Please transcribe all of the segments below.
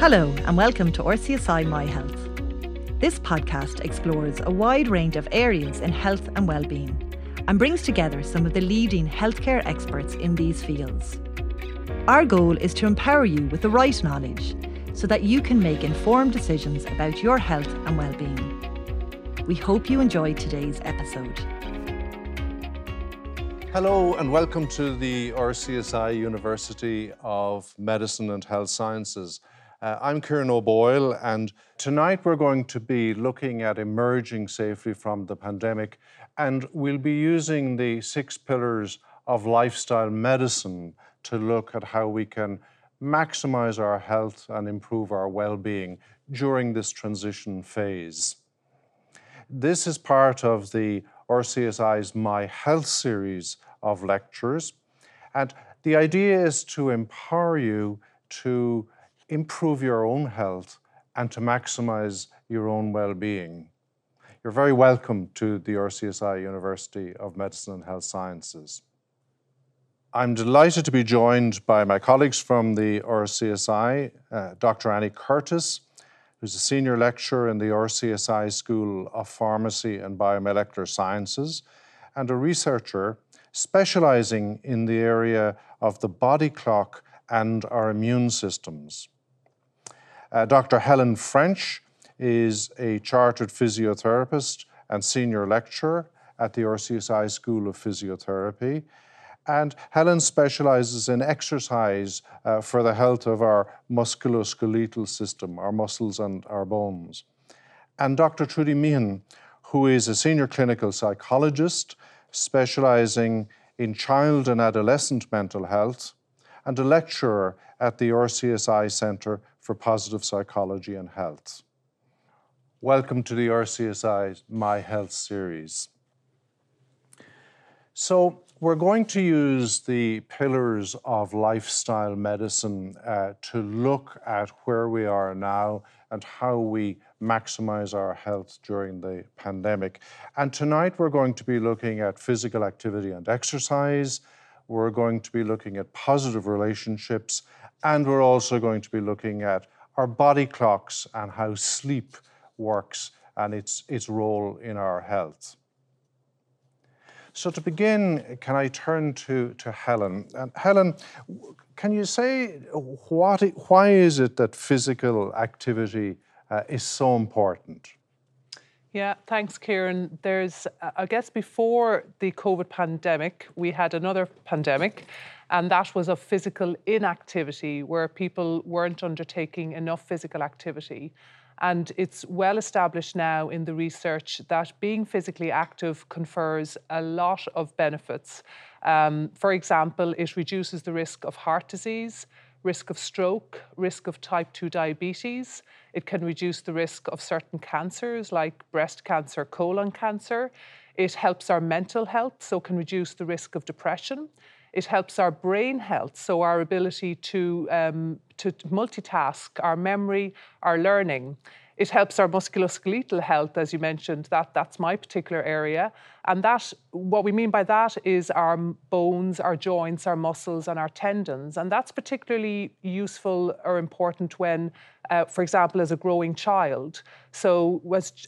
Hello and welcome to RCSI MyHealth. This podcast explores a wide range of areas in health and well-being and brings together some of the leading healthcare experts in these fields. Our goal is to empower you with the right knowledge so that you can make informed decisions about your health and well-being. We hope you enjoyed today's episode. Hello and welcome to the RCSI University of Medicine and Health Sciences. I'm Kieran O'Boyle, and tonight we're going to be looking at emerging safely from the pandemic, and we'll be using the 6 pillars of lifestyle medicine to look at how we can maximize our health and improve our well-being during this transition phase. This is part of the RCSI's My Health series of lectures. And the idea is to empower you to improve your own health and to maximize your own well-being. You're very welcome to the RCSI University of Medicine and Health Sciences. I'm delighted to be joined by my colleagues from the RCSI, Dr. Annie Curtis, who's a senior lecturer in the RCSI School of Pharmacy and Biomolecular Sciences, and a researcher specializing in the area of the body clock and our immune systems. Dr. Helen French is a chartered physiotherapist and senior lecturer at the RCSI School of Physiotherapy. And Helen specializes in exercise for the health of our musculoskeletal system, our muscles and our bones. And Dr. Trudy Meehan, who is a senior clinical psychologist specializing in child and adolescent mental health, and a lecturer at the RCSI Centre for Positive Psychology and Health. Welcome to the RCSI My Health series. So, we're going to use the pillars of lifestyle medicine to look at where we are now and how we maximize our health during the pandemic. And tonight we're going to be looking at physical activity and exercise. We're going to be looking at positive relationships. And we're also going to be looking at our body clocks and how sleep works and its role in our health. So to begin, can I turn to Helen? And Helen, can you say why is it that physical activity is so important? Yeah, thanks, Kieran. There's, I guess, before the COVID pandemic, we had another pandemic, and that was of physical inactivity, where people weren't undertaking enough physical activity. And it's well established now in the research that being physically active confers a lot of benefits. For example, it reduces the risk of heart disease, risk of stroke, risk of type 2 diabetes. It can reduce the risk of certain cancers like breast cancer, colon cancer. It helps our mental health, so can reduce the risk of depression. It helps our brain health, so our ability to multitask, our memory, our learning. It helps our musculoskeletal health, as you mentioned, that's my particular area. And that, what we mean by that is our bones, our joints, our muscles and our tendons. And that's particularly useful or important when, for example, as a growing child. So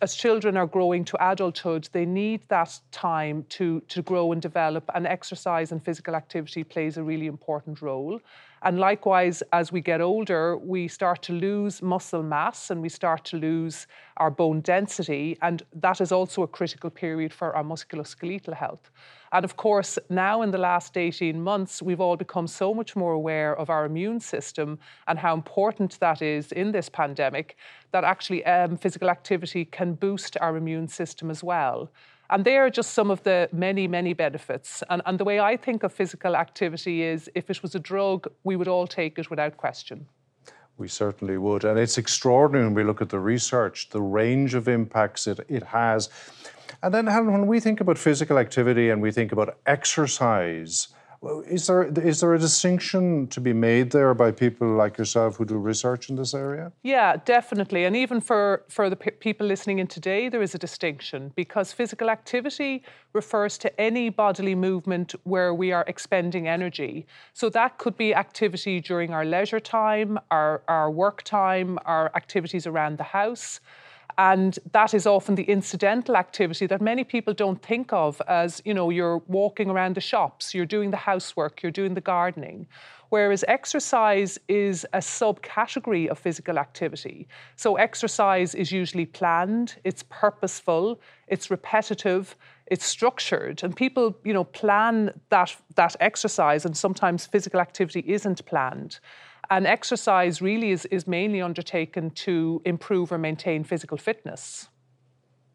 as children are growing to adulthood, they need that time to grow and develop, and exercise and physical activity plays a really important role. And likewise, as we get older, we start to lose muscle mass and we start to lose our bone density. And that is also a critical period for our musculoskeletal health. And of course, now in the last 18 months, we've all become so much more aware of our immune system and how important that is in this pandemic, that actually physical activity can boost our immune system as well. And they are just some of the many, many benefits. And the way I think of physical activity is, if it was a drug, we would all take it without question. We certainly would. And it's extraordinary when we look at the research, the range of impacts it has. And then, Helen, when we think about physical activity and we think about exercise, Is there a distinction to be made there by people like yourself who do research in this area? Yeah, definitely. And even for the people listening in today, there is a distinction, because physical activity refers to any bodily movement where we are expending energy. So that could be activity during our leisure time, our work time, our activities around the house. And that is often the incidental activity that many people don't think of as, you know, you're walking around the shops, you're doing the housework, you're doing the gardening. Whereas exercise is a subcategory of physical activity. So exercise is usually planned, it's purposeful, it's repetitive, it's structured. And people, you know, plan that exercise, and sometimes physical activity isn't planned. And exercise really is mainly undertaken to improve or maintain physical fitness.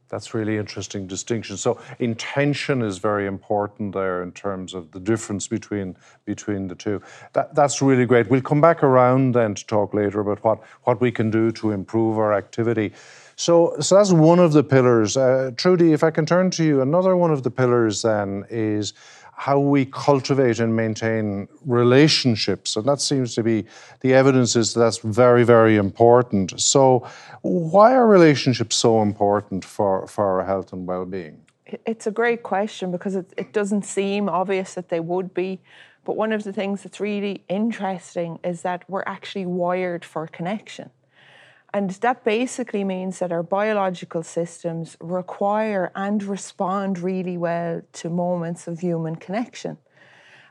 That's really interesting distinction. So intention is very important there in terms of the difference between the two. That's really great. We'll come back around then to talk later about what we can do to improve our activity. So that's one of the pillars. Trudy, if I can turn to you, another one of the pillars then is how we cultivate and maintain relationships. And that seems to be, the evidence is that's very, very important. So why are relationships so important for our health and well-being? It's a great question, because it doesn't seem obvious that they would be. But one of the things that's really interesting is that we're actually wired for connection. And that basically means that our biological systems require and respond really well to moments of human connection.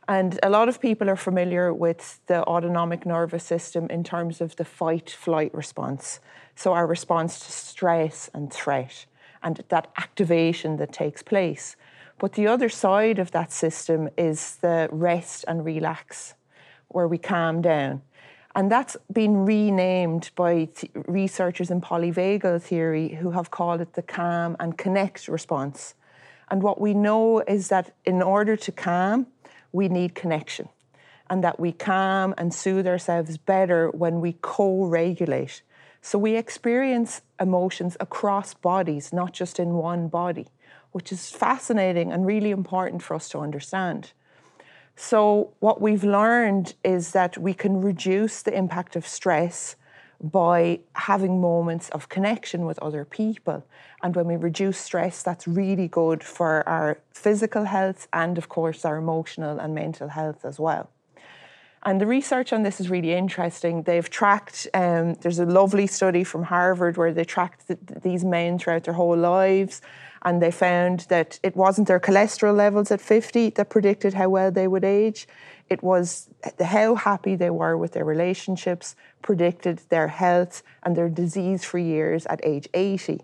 And a lot of people are familiar with the autonomic nervous system in terms of the fight-flight response. So our response to stress and threat and that activation that takes place. But the other side of that system is the rest and relax, where we calm down. And that's been renamed by researchers in polyvagal theory, who have called it the calm and connect response. And what we know is that in order to calm, we need connection, and that we calm and soothe ourselves better when we co-regulate. So we experience emotions across bodies, not just in one body, which is fascinating and really important for us to understand. So what we've learned is that we can reduce the impact of stress by having moments of connection with other people. And when we reduce stress, that's really good for our physical health and, of course, our emotional and mental health as well. And the research on this is really interesting. They've tracked, there's a lovely study from Harvard where they tracked these men throughout their whole lives, and they found that it wasn't their cholesterol levels at 50 that predicted how well they would age. It was how happy they were with their relationships predicted their health and their disease-free years at age 80.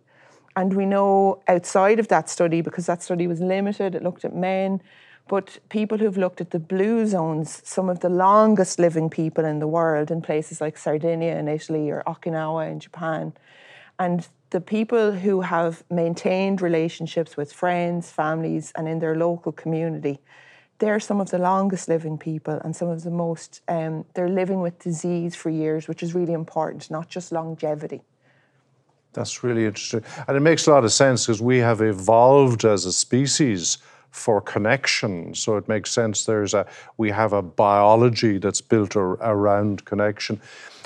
And we know outside of that study, because that study was limited, it looked at men, but people who've looked at the blue zones, some of the longest living people in the world, in places like Sardinia in Italy or Okinawa in Japan, and the people who have maintained relationships with friends, families, and in their local community, they're some of the longest living people, and some of the most, they're living with disease for years, which is really important, not just longevity. That's really interesting. And it makes a lot of sense, because we have evolved as a species for connection, so it makes sense. We have a biology that's built around connection.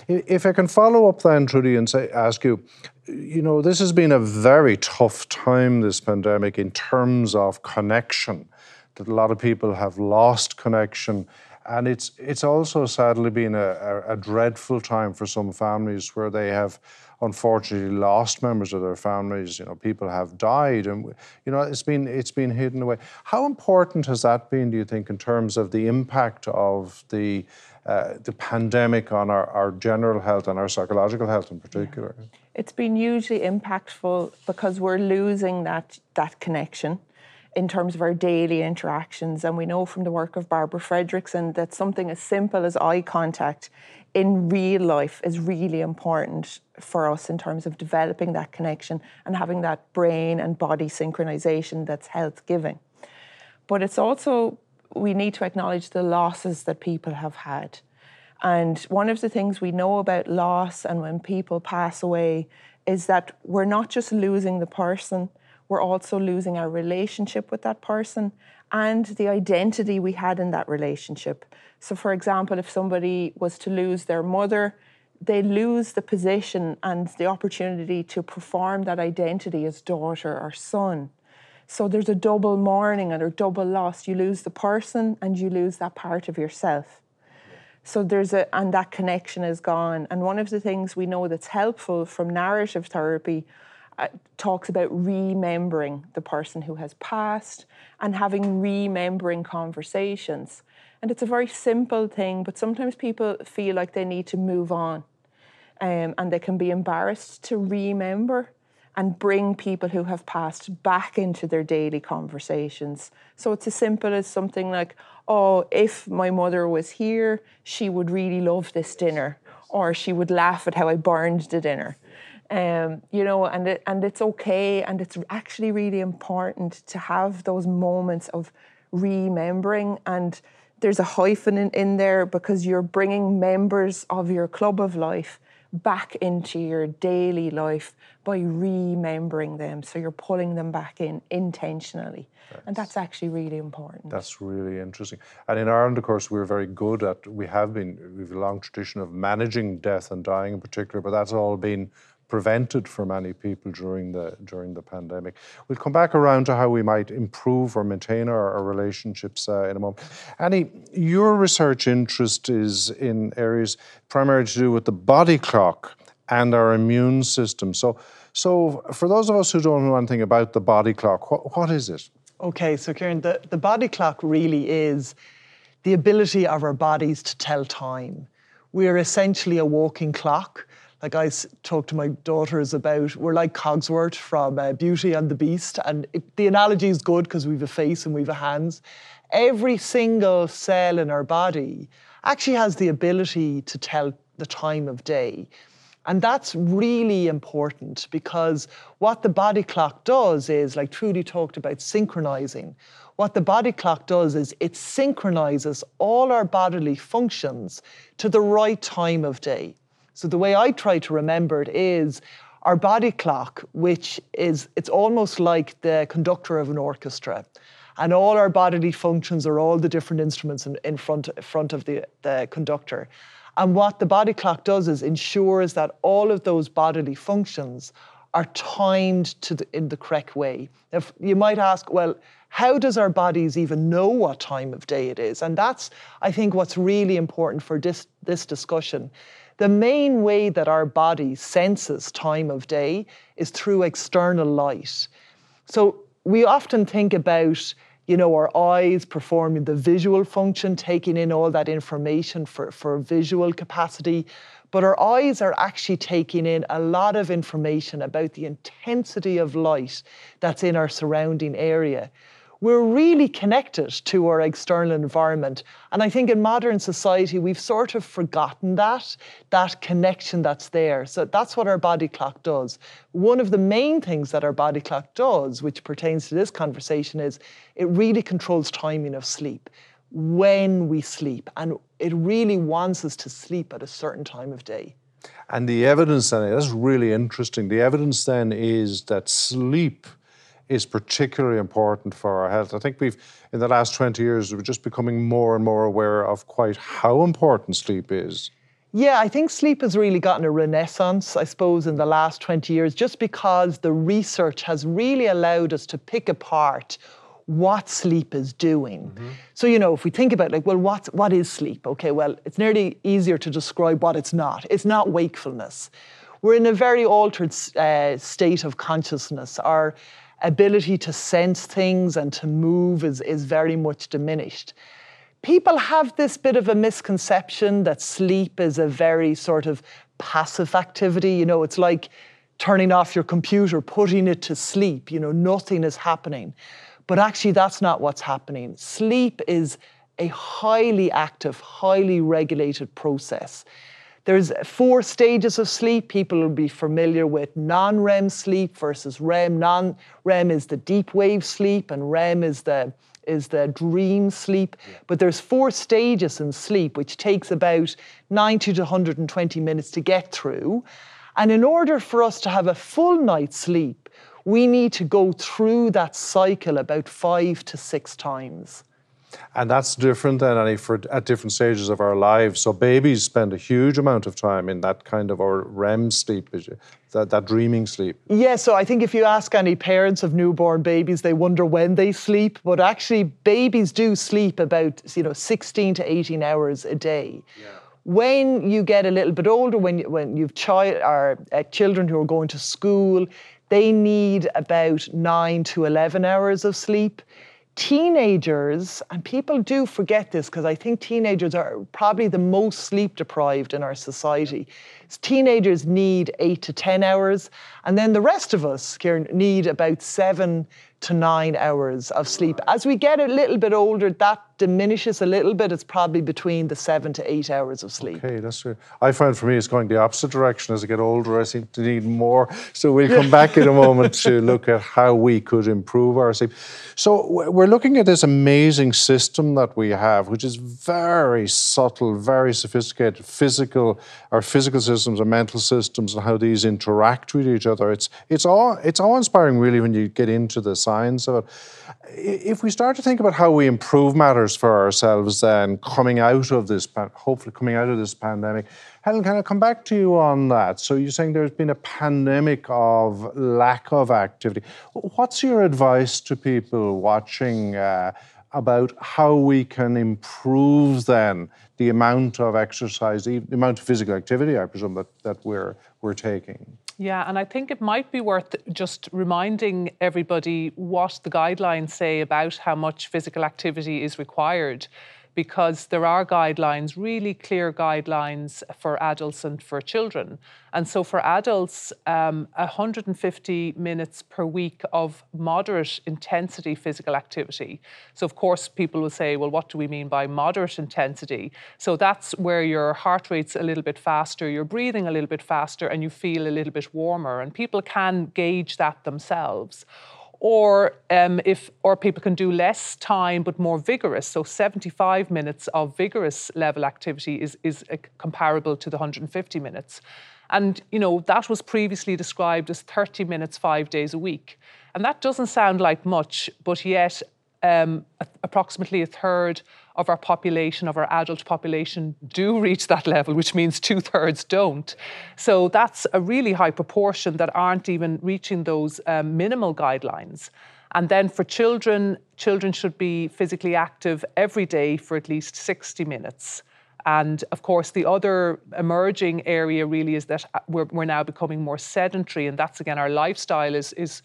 If I can follow up then, Trudy, and ask you, you know, this has been a very tough time, this pandemic, in terms of connection. That a lot of people have lost connection, and it's also sadly been a dreadful time for some families where they have, unfortunately, lost members of their families. You know, people have died, and you know, it's been hidden away. How important has that been, do you think, in terms of the impact of the pandemic on our general health and our psychological health in particular? Yeah. It's been hugely impactful, because we're losing that connection in terms of our daily interactions. And we know from the work of Barbara Fredrickson that something as simple as eye contact in real life is really important for us in terms of developing that connection and having that brain and body synchronization that's health-giving. But it's also, we need to acknowledge the losses that people have had. And one of the things we know about loss and when people pass away is that we're not just losing the person, we're also losing our relationship with that person, and the identity we had in that relationship. So, for example, if somebody was to lose their mother, they lose the position and the opportunity to perform that identity as daughter or son. So there's a double mourning and a double loss. You lose the person and you lose that part of yourself. So there's and that connection is gone. And one of the things we know that's helpful from narrative therapy talks about remembering the person who has passed and having remembering conversations. And it's a very simple thing, but sometimes people feel like they need to move on and they can be embarrassed to remember and bring people who have passed back into their daily conversations. So it's as simple as something like, oh, if my mother was here, she would really love this dinner, or she would laugh at how I burned the dinner. You know, and it's okay, and it's actually really important to have those moments of remembering. And there's a hyphen in there because you're bringing members of your club of life back into your daily life by remembering them. So you're pulling them back in intentionally. And that's actually really important. That's really interesting. And in Ireland, of course, we're very good at, we've a long tradition of managing death and dying in particular, but that's all been prevented for many people during the pandemic. We'll come back around to how we might improve or maintain our relationships in a moment. Annie, your research interest is in areas primarily to do with the body clock and our immune system. So for those of us who don't know anything about the body clock, what is it? Okay, so Kieran, the body clock really is the ability of our bodies to tell time. We are essentially a walking clock. Like I talk to my daughters about, we're like Cogsworth from Beauty and the Beast. And the analogy is good because we've a face and we've a hands. Every single cell in our body actually has the ability to tell the time of day. And that's really important because what the body clock does is, like Trudy talked about, synchronizing. What the body clock does is it synchronizes all our bodily functions to the right time of day. So the way I try to remember it is our body clock, which is, it's almost like the conductor of an orchestra. And all our bodily functions are all the different instruments in front of the conductor. And what the body clock does is ensures that all of those bodily functions are timed in the correct way. If you might ask, well, how does our bodies even know what time of day it is? And that's, I think, what's really important for this discussion. The main way that our body senses time of day is through external light. So we often think about, you know, our eyes performing the visual function, taking in all that information for visual capacity, but our eyes are actually taking in a lot of information about the intensity of light that's in our surrounding area. We're really connected to our external environment. And I think in modern society, we've sort of forgotten that connection that's there. So that's what our body clock does. One of the main things that our body clock does, which pertains to this conversation, is it really controls timing of sleep, when we sleep. And it really wants us to sleep at a certain time of day. And the evidence, and that's really interesting, the evidence then is that sleep is particularly important for our health. I think we've, in the last 20 years, we're just becoming more and more aware of quite how important sleep is. Yeah, I think sleep has really gotten a renaissance, I suppose, in the last 20 years, just because the research has really allowed us to pick apart what sleep is doing. Mm-hmm. So, you know, if we think about, like, well, what is sleep? Okay, well, it's nearly easier to describe what it's not. It's not wakefulness. We're in a very altered state of consciousness. Our ability to sense things and to move is very much diminished. People have this bit of a misconception that sleep is a very sort of passive activity. You know, it's like turning off your computer, putting it to sleep. You know, nothing is happening. But actually, that's not what's happening. Sleep is a highly active, highly regulated process. There's 4 stages of sleep. People will be familiar with non-REM sleep versus REM. Non-REM is the deep wave sleep and REM is the dream sleep. Yeah. But there's 4 stages in sleep, which takes about 90 to 120 minutes to get through. And in order for us to have a full night's sleep, we need to go through that cycle about 5 to 6 times. And that's different than any for at different stages of our lives. So babies spend a huge amount of time in that kind of our REM sleep, that dreaming sleep. Yeah, so I think if you ask any parents of newborn babies, they wonder when they sleep. But actually, babies do sleep about 16 to 18 hours a day. Yeah. When you get a little bit older, when you've children who are going to school, they need about 9 to 11 hours of sleep. Teenagers, and people do forget this because I think teenagers are probably the most sleep deprived in our society. Teenagers need 8 to 10 hours, and then the rest of us, Kieran, need about 7 to 9 hours of sleep. As we get a little bit older, that diminishes a little bit. It's probably between the 7 to 8 hours of sleep. Okay, that's true. I find for me it's going the opposite direction. As I get older, I seem to need more. So we'll come back in a moment to look at how we could improve our sleep. So we're looking at this amazing system that we have, which is very subtle, very sophisticated, our physical systems and mental systems, and how these interact with each other. It's awe-inspiring, really, when you get into the science of it. If we start to think about how we improve matters for ourselves, then hopefully coming out of this pandemic, Helen, can I come back to you on that? So you're saying there's been a pandemic of lack of activity. What's your advice to people watching about how we can improve then the amount of exercise, the amount of physical activity, I presume, that we're taking? Yeah, and I think it might be worth just reminding everybody what the guidelines say about how much physical activity is required, because there are guidelines, really clear guidelines for adults and for children. And so for adults, 150 minutes per week of moderate intensity physical activity. So of course, people will say, well, what do we mean by moderate intensity? So that's where your heart rate's a little bit faster, you're breathing a little bit faster, and you feel a little bit warmer. And people can gauge that themselves. Or people can do less time but more vigorous. So 75 minutes of vigorous level activity is comparable to the 150 minutes. And, that was previously described as 30 minutes, 5 days a week. And that doesn't sound like much, but yet approximately a third of our population, of our adult population, do reach that level, which means 2/3 don't. So that's a really high proportion that aren't even reaching those minimal guidelines. And then for children should be physically active every day for at least 60 minutes. And of course, the other emerging area really is that we're now becoming more sedentary. And that's, again, our lifestyle is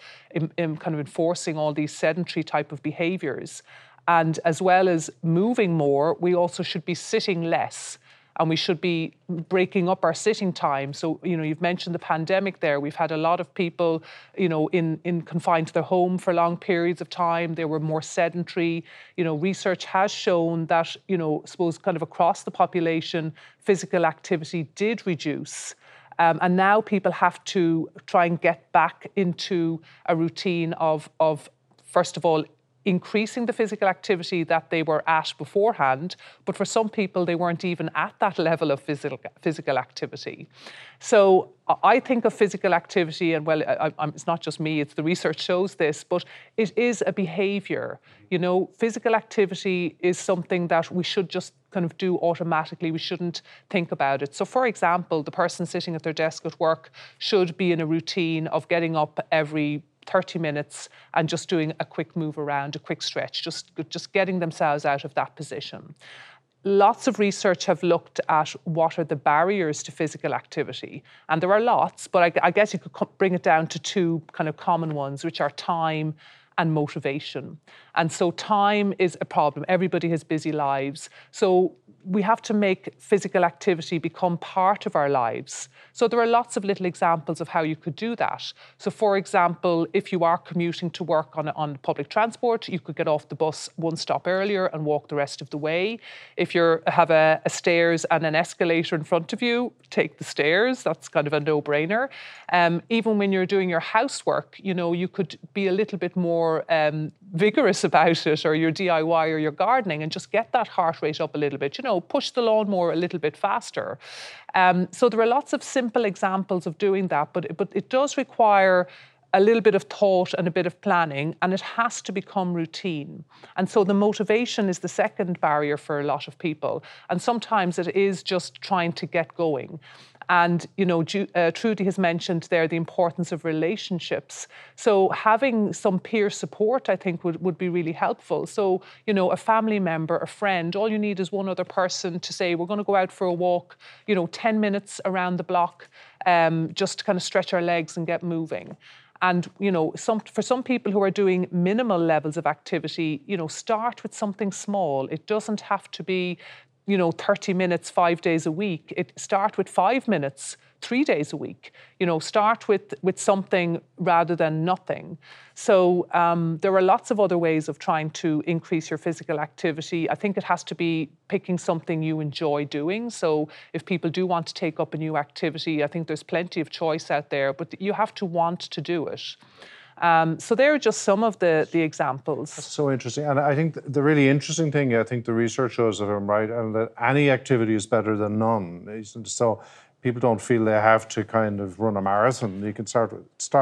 kind of enforcing all these sedentary type of behaviours. And as well as moving more, we also should be sitting less. And we should be breaking up our sitting time. So, you've mentioned the pandemic there. We've had a lot of people, confined to their home for long periods of time. They were more sedentary. Research has shown that, kind of across the population, physical activity did reduce. And now people have to try and get back into a routine of first of all, increasing the physical activity that they were at beforehand, but for some people, they weren't even at that level of physical activity. So I think of physical activity, and well, it's not just me, it's the research shows this, but it is a behaviour. Physical activity is something that we should just kind of do automatically. We shouldn't think about it. So for example, the person sitting at their desk at work should be in a routine of getting up every 30 minutes and just doing a quick move around, a quick stretch, just getting themselves out of that position. Lots of research have looked at what are the barriers to physical activity. And there are lots, but I guess you could bring it down to two kind of common ones, which are time and motivation. And so time is a problem. Everybody has busy lives. So we have to make physical activity become part of our lives. So there are lots of little examples of how you could do that. So for example, if you are commuting to work on public transport, you could get off the bus one stop earlier and walk the rest of the way. If you have a stairs and an escalator in front of you, take the stairs. That's kind of a no-brainer. Even when you're doing your housework, you could be a little bit more vigorous about it, or your DIY or your gardening, and just get that heart rate up a little bit, push the lawnmower a little bit faster. So there are lots of simple examples of doing that, but it does require a little bit of thought and a bit of planning, and it has to become routine. And so the motivation is the second barrier for a lot of people. And sometimes it is just trying to get going. And, you know, Trudy has mentioned there the importance of relationships. So having some peer support, I think, would be really helpful. So, you know, a family member, a friend, all you need is one other person to say, we're going to go out for a walk, you know, 10 minutes around the block, just to kind of stretch our legs and get moving. And, you know, for some people who are doing minimal levels of activity, you know, start with something small. It doesn't have to be, you know, 30 minutes, 5 days a week. It start with 5 minutes, 3 days a week. You know, start with something rather than nothing. So there are lots of other ways of trying to increase your physical activity. I think it has to be picking something you enjoy doing. So if people do want to take up a new activity, I think there's plenty of choice out there, but you have to want to do it. So there are just some of the examples. That's so interesting. And I think the really interesting thing, I think the research shows, if I'm right, and that any activity is better than none. So people don't feel they have to kind of run a marathon. You can start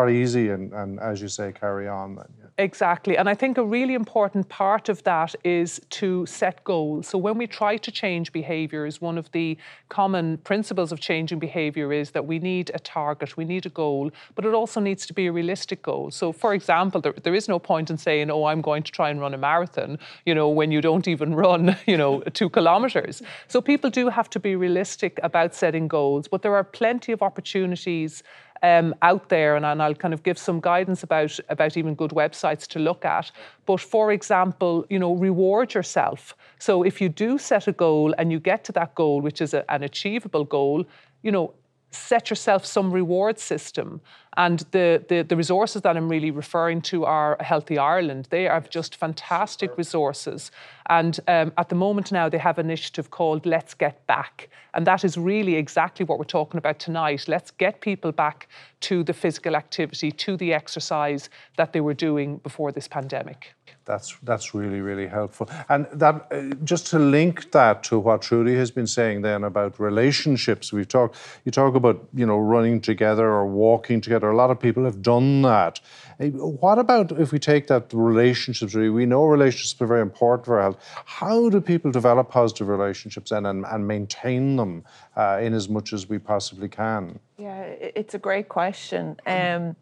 easy and as you say, carry on. Then, yeah. Exactly. And I think a really important part of that is to set goals. So when we try to change behaviours, one of the common principles of changing behaviour is that we need a target, we need a goal, but it also needs to be a realistic goal. So, for example, there is no point in saying, oh, I'm going to try and run a marathon, you know, when you don't even run, you know, 2 kilometres. So people do have to be realistic about setting goals. But there are plenty of opportunities out there, and I'll kind of give some guidance about even good websites to look at. But for example, you know, reward yourself. So if you do set a goal and you get to that goal, which is an achievable goal, you know, set yourself some reward system. And the resources that I'm really referring to are Healthy Ireland. They are just fantastic resources. And at the moment now, they have an initiative called Let's Get Back. And that is really exactly what we're talking about tonight. Let's get people back to the physical activity, to the exercise that they were doing before this pandemic. That's really, really helpful. And that just to link that to what Trudy has been saying then about relationships, you talk about, you know, running together or walking together. A lot of people have done that. What about if we take that relationships? We know relationships are very important for health. How do people develop positive relationships and maintain them in as much as we possibly can? Yeah, it's a great question. And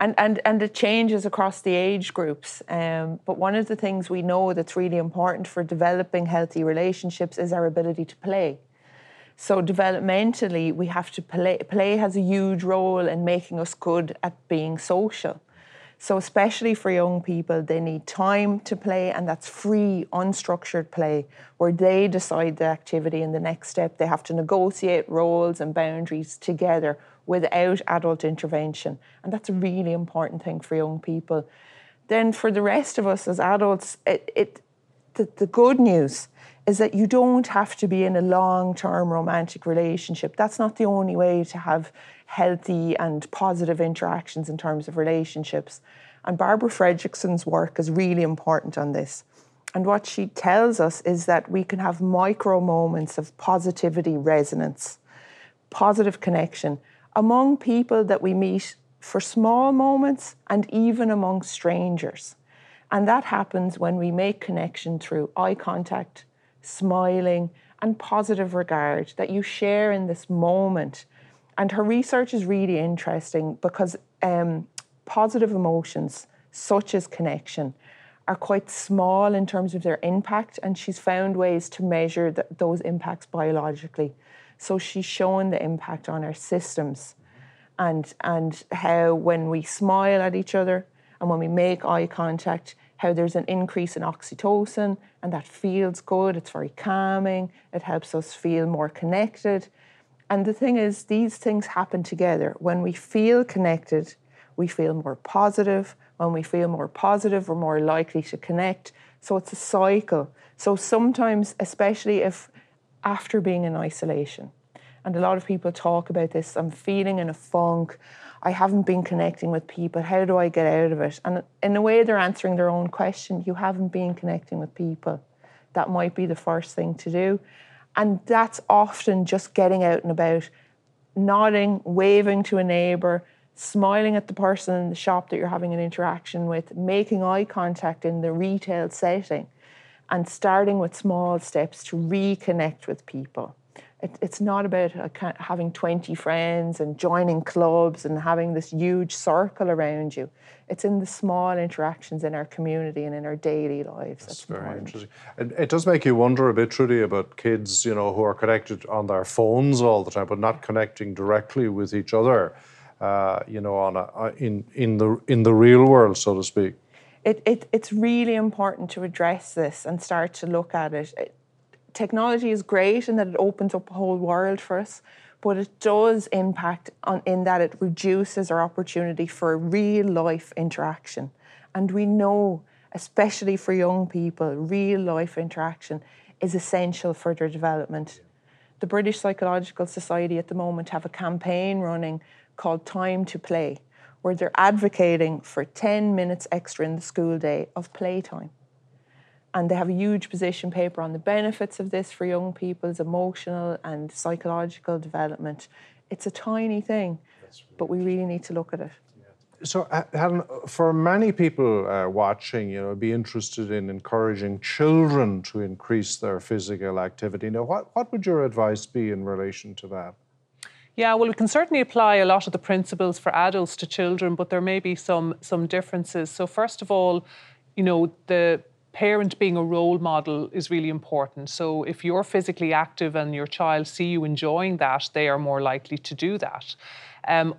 it changes across the age groups. But one of the things we know that's really important for developing healthy relationships is our ability to play. So developmentally, we have to play. Play has a huge role in making us good at being social. So especially for young people, they need time to play, and that's free, unstructured play, where they decide the activity and the next step. They have to negotiate roles and boundaries together without adult intervention. And that's a really important thing for young people. Then for the rest of us as adults, the good news is that you don't have to be in a long-term romantic relationship. That's not the only way to have healthy and positive interactions in terms of relationships. And Barbara Fredrickson's work is really important on this. And what she tells us is that we can have micro moments of positivity resonance, positive connection among people that we meet for small moments and even among strangers. And that happens when we make connection through eye contact, smiling and positive regard that you share in this moment. And her research is really interesting because positive emotions such as connection are quite small in terms of their impact, and she's found ways to measure those impacts biologically. So she's shown the impact on our systems and how when we smile at each other and when we make eye contact, how there's an increase in oxytocin, and that feels good. It's very calming. It helps us feel more connected. And the thing is, these things happen together. When we feel connected, we feel more positive. When we feel more positive, we're more likely to connect. So it's a cycle. So sometimes, especially if after being in isolation, and a lot of people talk about this, I'm feeling in a funk, I haven't been connecting with people, how do I get out of it? And in a way, they're answering their own question. You haven't been connecting with people. That might be the first thing to do. And that's often just getting out and about, nodding, waving to a neighbour, smiling at the person in the shop that you're having an interaction with, making eye contact in the retail setting, and starting with small steps to reconnect with people. It's not about having 20 friends and joining clubs and having this huge circle around you. It's in the small interactions in our community and in our daily lives. That's very interesting. It does make you wonder a bit, Trudy, about kids, you know, who are connected on their phones all the time but not connecting directly with each other, you know, on in the real world, so to speak. It's really important to address this and start to look at it. Technology is great in that it opens up a whole world for us, but it does impact in that it reduces our opportunity for real life interaction. And we know, especially for young people, real life interaction is essential for their development. The British Psychological Society at the moment have a campaign running called Time to Play, where they're advocating for 10 minutes extra in the school day of playtime. And they have a huge position paper on the benefits of this for young people's emotional and psychological development. It's a tiny thing, but we really need to look at it. Yeah. So, Helen, for many people watching, you know, be interested in encouraging children to increase their physical activity. Now, what would your advice be in relation to that? Yeah, well, we can certainly apply a lot of the principles for adults to children, but there may be some differences. So, first of all, you know, the parent being a role model is really important. So if you're physically active and your child see you enjoying that, they are more likely to do that.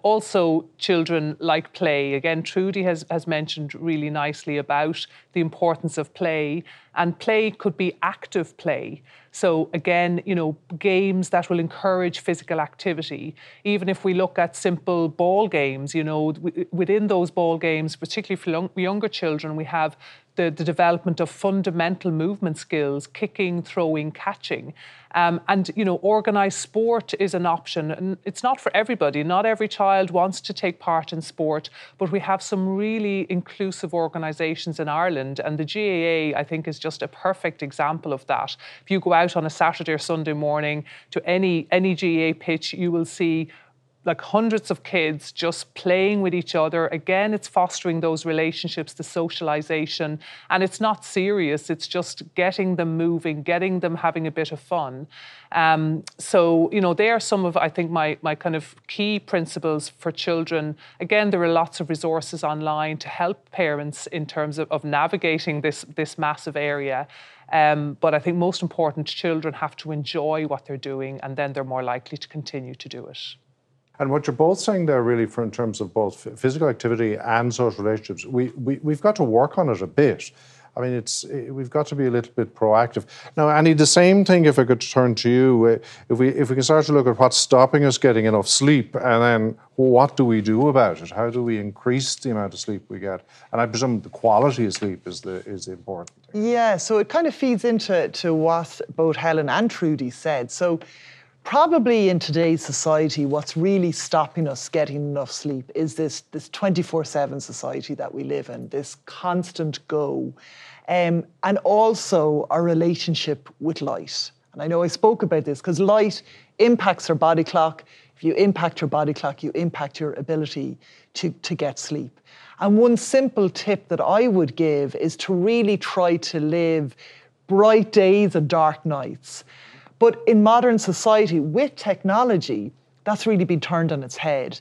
Also, children like play. Again, Trudy has mentioned really nicely about the importance of play, and play could be active play. So again, you know, games that will encourage physical activity. Even if we look at simple ball games, you know, within those ball games, particularly for younger children, we have the development of fundamental movement skills, kicking, throwing, catching. And, you know, organised sport is an option. And it's not for everybody. Not every child wants to take part in sport, but we have some really inclusive organisations in Ireland. And the GAA, I think, is just a perfect example of that. If you go out on a Saturday or Sunday morning to any GAA pitch, you will see like hundreds of kids just playing with each other. Again, it's fostering those relationships, the socialization, and it's not serious. It's just getting them moving, getting them having a bit of fun. So, you know, they are some of, I think, my kind of key principles for children. Again, there are lots of resources online to help parents in terms of navigating this massive area. But I think most important, children have to enjoy what they're doing, and then they're more likely to continue to do it. And what you're both saying there, really, for in terms of both physical activity and social relationships, we've got to work on it a bit. I mean, we've got to be a little bit proactive. Now, Annie, the same thing. If I could turn to you, if we can start to look at what's stopping us getting enough sleep, and then what do we do about it? How do we increase the amount of sleep we get? And I presume the quality of sleep is the important thing. Yeah. So it kind of feeds into what both Helen and Trudy said. So, probably in today's society, what's really stopping us getting enough sleep is this 24/7 society that we live in, this constant go, and also our relationship with light. And I know I spoke about this because light impacts our body clock. If you impact your body clock, you impact your ability to get sleep. And one simple tip that I would give is to really try to live bright days and dark nights. But in modern society, with technology, that's really been turned on its head.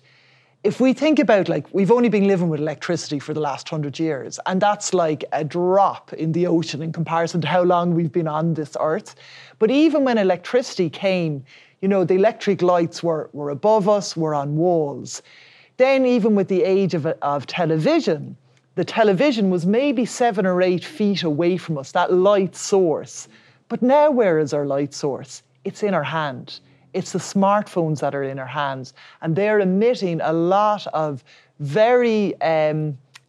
If we think about, like, we've only been living with electricity for the last 100 years, and that's like a drop in the ocean in comparison to how long we've been on this earth. But even when electricity came, you know, the electric lights were above us, were on walls. Then even with the age of television, the television was maybe 7 or 8 feet away from us, that light source. But now, where is our light source? It's in our hand. It's the smartphones that are in our hands. And they're emitting a lot of very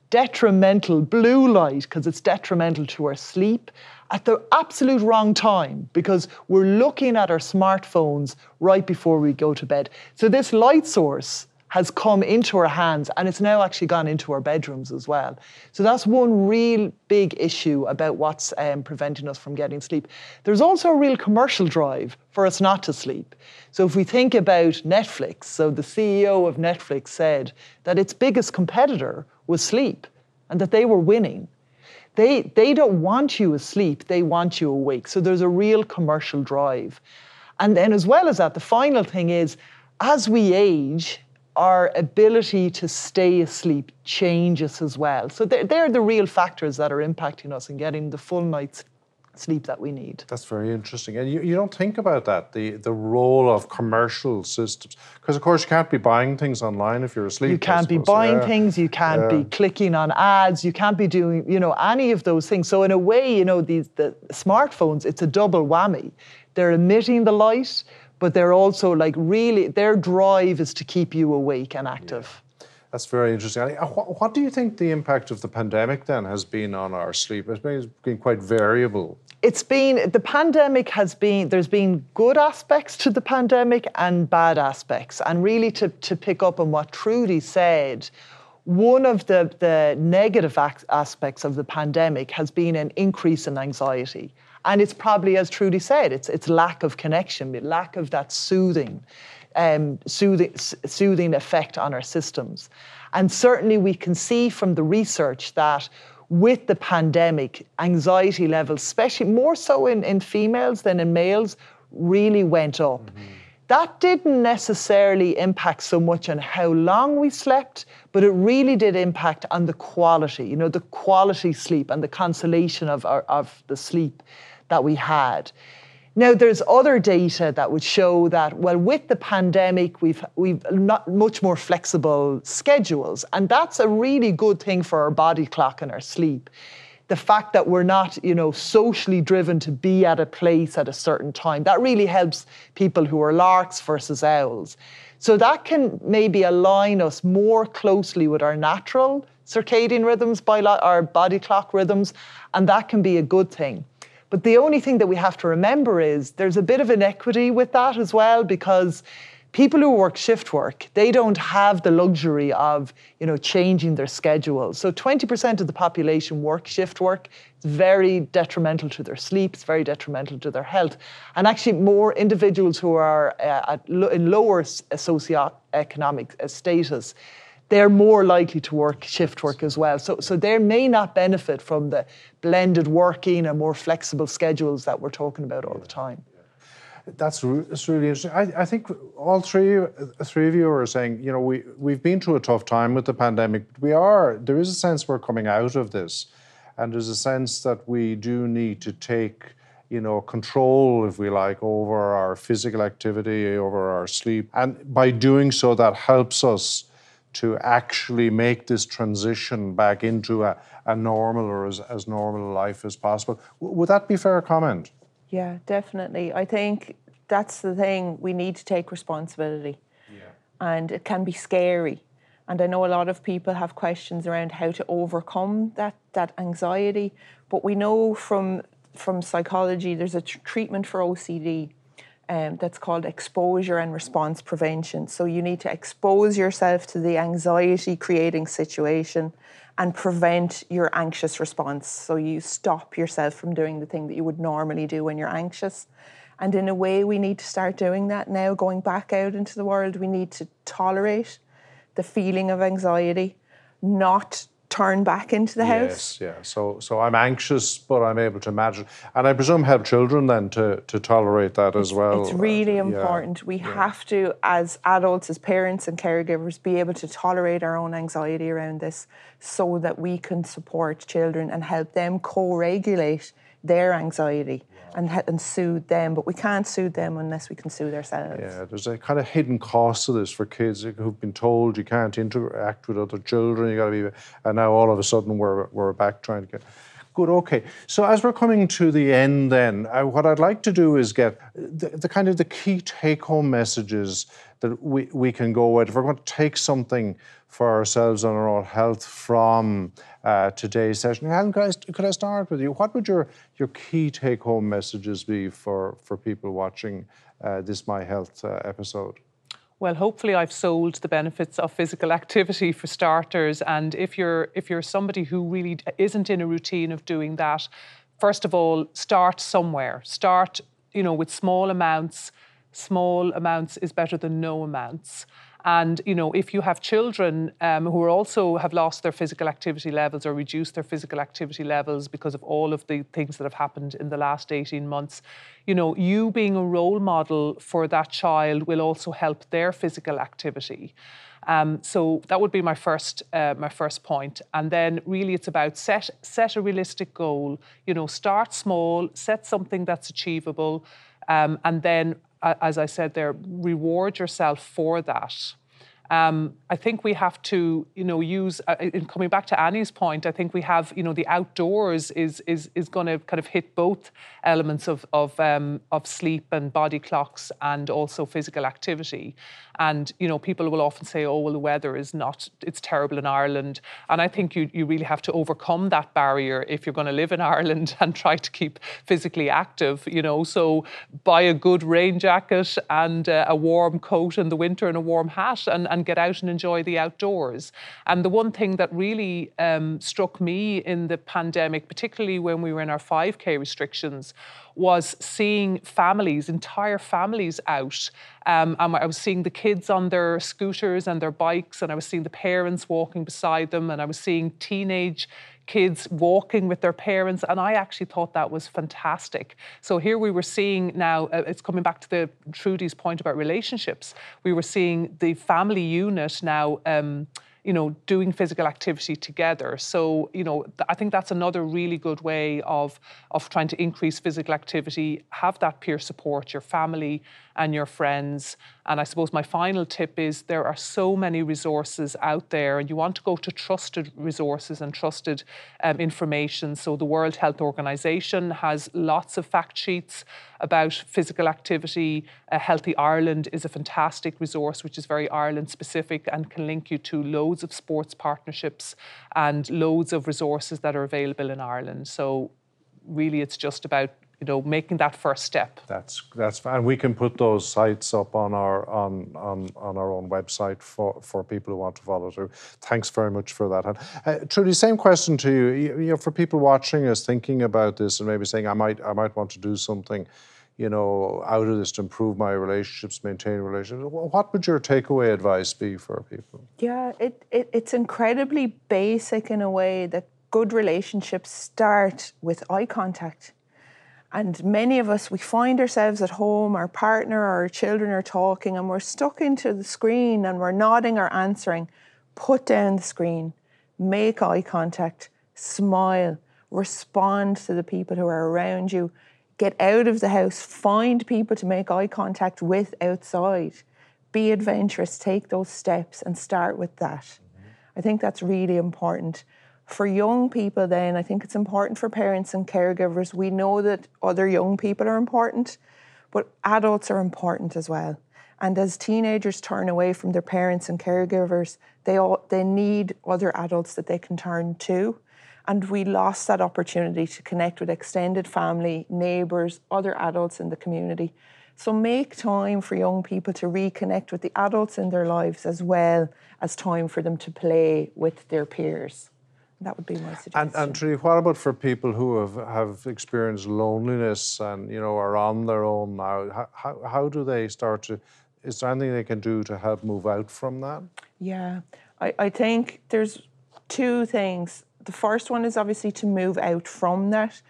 detrimental blue light, because it's detrimental to our sleep, at the absolute wrong time, because we're looking at our smartphones right before we go to bed. So this light source has come into our hands, and it's now actually gone into our bedrooms as well. So that's one real big issue about what's preventing us from getting sleep. There's also a real commercial drive for us not to sleep. So if we think about Netflix, so the CEO of Netflix said that its biggest competitor was sleep and that they were winning. They don't want you asleep, they want you awake. So there's a real commercial drive. And then as well as that, the final thing is, as we age, our ability to stay asleep changes as well. So they're the real factors that are impacting us and getting the full night's sleep that we need. That's very interesting. And you don't think about that, the role of commercial systems. Because, of course, you can't be buying things online if you're asleep. You can't be buying things, you can't be clicking on ads, you can't be doing, you know, any of those things. So in a way, you know, the smartphones, it's a double whammy. They're emitting the light, but they're also like really, their drive is to keep you awake and active. Yeah. That's very interesting. What do you think the impact of the pandemic then has been on our sleep? It's been quite variable. There's been good aspects to the pandemic and bad aspects. And really to pick up on what Trudy said, one of the negative aspects of the pandemic has been an increase in anxiety. And it's probably, as Trudy said, it's lack of connection, lack of that soothing effect on our systems. And certainly we can see from the research that with the pandemic, anxiety levels, especially more so in females than in males, really went up. Mm-hmm. That didn't necessarily impact so much on how long we slept, but it really did impact on the quality, you know, the quality sleep and the consolation of the sleep that we had. Now, there's other data that would show that, well, with the pandemic, we've not much more flexible schedules, and that's a really good thing for our body clock and our sleep. The fact that we're not, you know, socially driven to be at a place at a certain time, that really helps people who are larks versus owls. So that can maybe align us more closely with our natural circadian rhythms, our body clock rhythms, and that can be a good thing. But the only thing that we have to remember is there's a bit of inequity with that as well, because people who work shift work, they don't have the luxury of, you know, changing their schedule. So 20% of the population work shift work. It's very detrimental to their sleep. It's very detrimental to their health. And actually more individuals who are in lower socioeconomic status, they're more likely to work shift work as well. So they may not benefit from the blended working and more flexible schedules that we're talking about all the time. That's really interesting. I think all three of you are saying, you know, we've been through a tough time with the pandemic, but there is a sense we're coming out of this, and there's a sense that we do need to take, you know, control, if we like, over our physical activity, over our sleep. And by doing so, that helps us to actually make this transition back into a normal or as normal a life as possible. Would that be a fair comment? Yeah, definitely. I think that's the thing. We need to take responsibility. Yeah. And it can be scary. And I know a lot of people have questions around how to overcome that anxiety. But we know from psychology, there's a treatment for OCD that's called exposure and response prevention. So you need to expose yourself to the anxiety-creating situation and prevent your anxious response. So you stop yourself from doing the thing that you would normally do when you're anxious. And in a way, we need to start doing that now, going back out into the world. We need to tolerate the feeling of anxiety, not turn back into the house. Yes, yeah. So I'm anxious, but I'm able to imagine. And I presume help children then to tolerate that as well. It's really important. Yeah, we have to, as adults, as parents and caregivers, be able to tolerate our own anxiety around this so that we can support children and help them co-regulate their anxiety and soothe them. But we can't soothe them unless we can soothe ourselves. Yeah, there's a kind of hidden cost to this for kids who've been told you can't interact with other children, you got to be... And now all of a sudden we're back trying to get... Good, okay. So as we're coming to the end then, what I'd like to do is get the kind of the key take-home messages that we can go with. If we're going to take something for ourselves and our own health from today's session. Helen, could I start with you? What would your key take-home messages be for people watching this My Health episode? Well, hopefully I've sold the benefits of physical activity for starters. And if you're somebody who really isn't in a routine of doing that, first of all, start somewhere. Start, with small amounts. Small amounts is better than no amounts. And, if you have children who also have lost their physical activity levels or reduced their physical activity levels because of all of the things that have happened in the last 18 months, you being a role model for that child will also help their physical activity. So that would be my first point. And then really it's about set a realistic goal, start small, set something that's achievable, and then, as I said there, reward yourself for that. I think we have to, use, in coming back to Annie's point, I think we have, the outdoors is going to kind of hit both elements of sleep and body clocks and also physical activity. And, people will often say, oh, well, the weather is not, it's terrible in Ireland. And I think you really have to overcome that barrier if you're going to live in Ireland and try to keep physically active, So buy a good rain jacket and a warm coat in the winter and a warm hat and get out and enjoy the outdoors. And the one thing that really struck me in the pandemic, particularly when we were in our 5K restrictions, was seeing families, entire families out. And I was seeing the kids on their scooters and their bikes, and I was seeing the parents walking beside them, and I was seeing teenage kids walking with their parents, and I actually thought that was fantastic. So here we were seeing now, it's coming back to Trudy's point about relationships, we were seeing the family unit now doing physical activity together. So, I think that's another really good way of trying to increase physical activity, have that peer support, your family and your friends. And I suppose my final tip is there are so many resources out there, and you want to go to trusted resources and trusted information. So the World Health Organization has lots of fact sheets about physical activity. Healthy Ireland is a fantastic resource, which is very Ireland specific and can link you to loads of sports partnerships and loads of resources that are available in Ireland. So really it's just about making that first step. That's fine. We can put those sites up on our own website for people who want to follow through. Thanks very much for that. Trudy, same question to you. For people watching us, thinking about this, and maybe saying, I might want to do something, out of this to improve my relationships, maintain relationships. What would your takeaway advice be for people? Yeah, it's incredibly basic in a way that good relationships start with eye contact. And many of us, we find ourselves at home, our partner or our children are talking and we're stuck into the screen and we're nodding or answering. Put down the screen, make eye contact, smile, respond to the people who are around you, get out of the house, find people to make eye contact with outside, be adventurous, take those steps and start with that. Mm-hmm. I think that's really important. For young people then, I think it's important for parents and caregivers. We know that other young people are important, but adults are important as well. And as teenagers turn away from their parents and caregivers, they need other adults that they can turn to. And we lost that opportunity to connect with extended family, neighbours, other adults in the community. So make time for young people to reconnect with the adults in their lives as well as time for them to play with their peers. That would be my suggestion. And Trudy, what about for people who have experienced loneliness and are on their own now? How do they start to? Is there anything they can do to help move out from that? Yeah, I think there's two things. The first one is obviously to move out from that,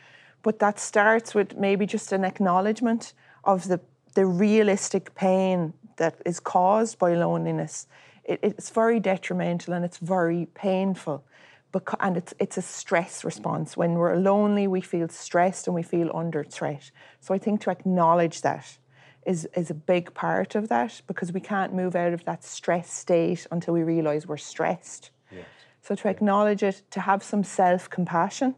but that starts with maybe just an acknowledgement of the realistic pain that is caused by loneliness. It's very detrimental and it's very painful. And it's a stress response. When we're lonely, we feel stressed and we feel under threat. So I think to acknowledge that is a big part of that, because we can't move out of that stress state until we realise we're stressed. Yes. So to acknowledge it, to have some self-compassion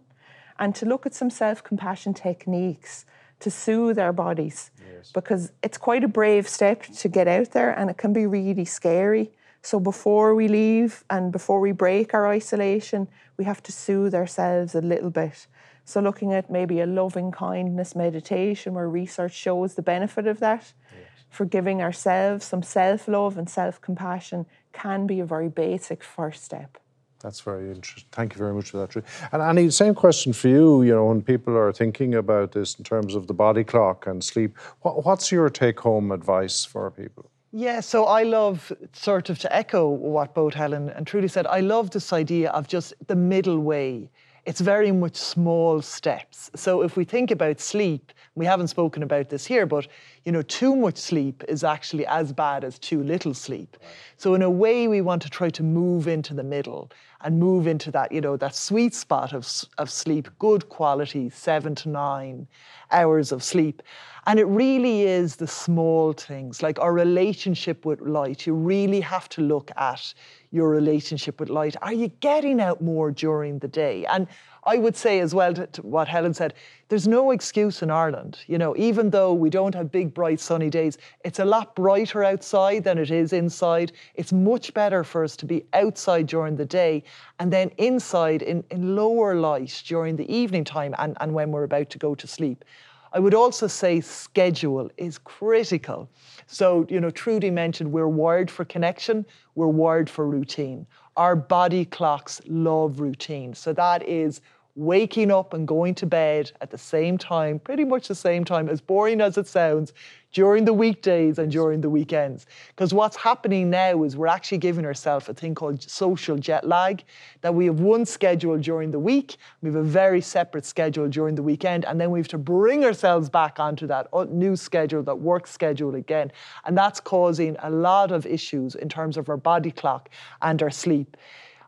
and to look at some self-compassion techniques to soothe our bodies. Yes. Because it's quite a brave step to get out there and it can be really scary. So before we leave and before we break our isolation, we have to soothe ourselves a little bit. So looking at maybe a loving kindness meditation where research shows the benefit of that. Yes. forgiving ourselves, some self-love and self-compassion can be a very basic first step. That's very interesting. Thank you very much for that, Trudy. And Annie, same question for you. You know, when people are thinking about this in terms of the body clock and sleep, what's your take-home advice for people? Yeah, so I love, sort of to echo what both Helen and Trudy said, I love this idea of just the middle way. It's very much small steps. So if we think about sleep, we haven't spoken about this here, but you know, too much sleep is actually as bad as too little sleep. Right. So in a way, we want to try to move into the middle and move into that, you know, that sweet spot of sleep, good quality, 7 to 9 hours of sleep. And it really is the small things, like our relationship with light. You really have to look at your relationship with light. Are you getting out more during the day? And I would say as well to what Helen said, there's no excuse in Ireland. You know, even though we don't have big, bright, sunny days, it's a lot brighter outside than it is inside. It's much better for us to be outside during the day and then inside in lower light during the evening time and when we're about to go to sleep. I would also say schedule is critical. So, you know, Trudy mentioned we're wired for connection, we're wired for routine. Our body clocks love routine. So that is waking up and going to bed at the same time, pretty much the same time, as boring as it sounds, during the weekdays and during the weekends. Because what's happening now is we're actually giving ourselves a thing called social jet lag, that we have one schedule during the week, we have a very separate schedule during the weekend, and then we have to bring ourselves back onto that new schedule, that work schedule again. And that's causing a lot of issues in terms of our body clock and our sleep.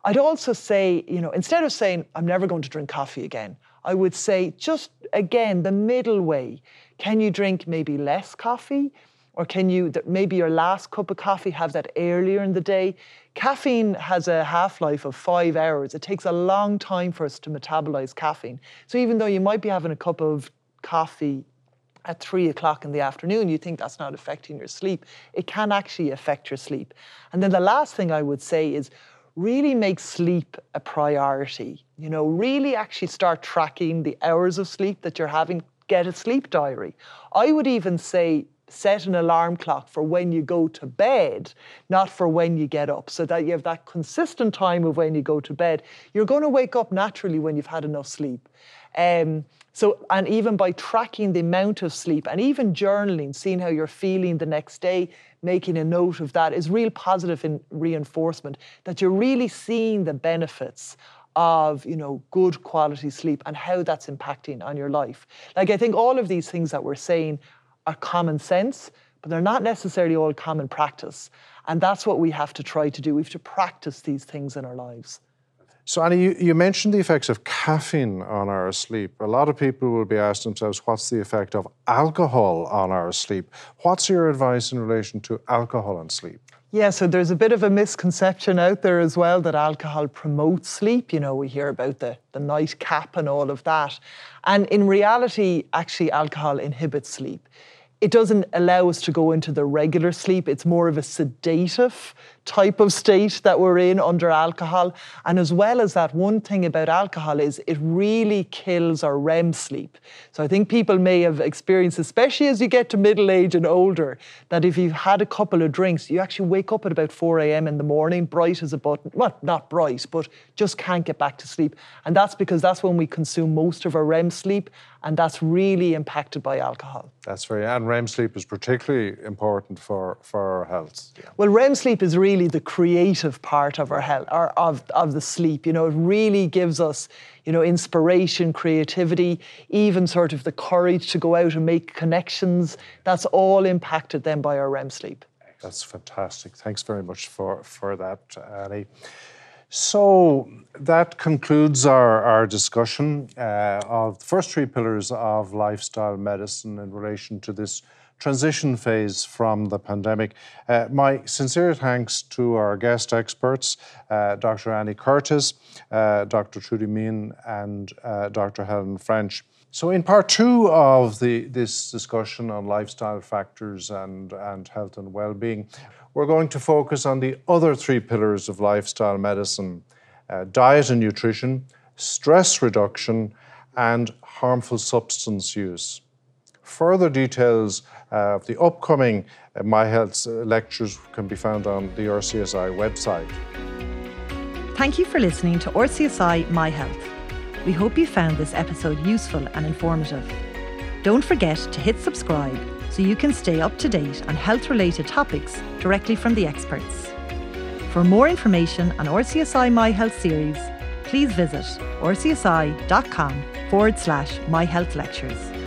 I'd also say, you know, instead of saying, I'm never going to drink coffee again, I would say just, again, the middle way. Can you drink maybe less coffee? Or can you, maybe your last cup of coffee, have that earlier in the day? Caffeine has a half-life of 5 hours. It takes a long time for us to metabolize caffeine. So even though you might be having a cup of coffee at 3 o'clock in the afternoon, you think that's not affecting your sleep. It can actually affect your sleep. And then the last thing I would say is, really make sleep a priority. You know, really actually start tracking the hours of sleep that you're having. Get a sleep diary. I would even say set an alarm clock for when you go to bed, not for when you get up, so that you have that consistent time of when you go to bed. You're going to wake up naturally when you've had enough sleep. And even by tracking the amount of sleep and even journaling, seeing how you're feeling the next day, making a note of that is real positive reinforcement that you're really seeing the benefits of, you know, good quality sleep and how that's impacting on your life. Like, I think all of these things that we're saying are common sense, but they're not necessarily all common practice. And that's what we have to try to do. We have to practice these things in our lives. So, Annie, you mentioned the effects of caffeine on our sleep. A lot of people will be asking themselves, what's the effect of alcohol on our sleep? What's your advice in relation to alcohol and sleep? Yeah, so there's a bit of a misconception out there as well that alcohol promotes sleep. You know, we hear about the nightcap and all of that. And in reality, actually, alcohol inhibits sleep. It doesn't allow us to go into the regular sleep. It's more of a sedative type of state that we're in under alcohol. And as well as that, one thing about alcohol is it really kills our REM sleep. So I think people may have experienced, especially as you get to middle age and older, that if you've had a couple of drinks, you actually wake up at about 4 a.m. in the morning, bright as a button. Well, not bright, but just can't get back to sleep. And that's because that's when we consume most of our REM sleep, and that's really impacted by alcohol. That's very, and REM sleep is particularly important for our health. Yeah. Well, REM sleep is really the creative part of our health, or of the sleep. You know, it really gives us, you know, inspiration, creativity, even sort of the courage to go out and make connections. That's all impacted then by our REM sleep. That's fantastic. Thanks very much for that, Annie. So that concludes our discussion of the first three pillars of lifestyle medicine in relation to this transition phase from the pandemic. My sincere thanks to our guest experts, Dr. Annie Curtis, Dr. Trudy Meehan, and Dr. Helen French. So in part two of this discussion on lifestyle factors and health and well-being, we're going to focus on the other three pillars of lifestyle medicine, diet and nutrition, stress reduction, and harmful substance use. Further details of the upcoming MyHealth lectures can be found on the RCSI website. Thank you for listening to RCSI MyHealth. We hope you found this episode useful and informative. Don't forget to hit subscribe so you can stay up to date on health-related topics directly from the experts. For more information on RCSI MyHealth series, please visit rcsi.com/MyHealth lectures.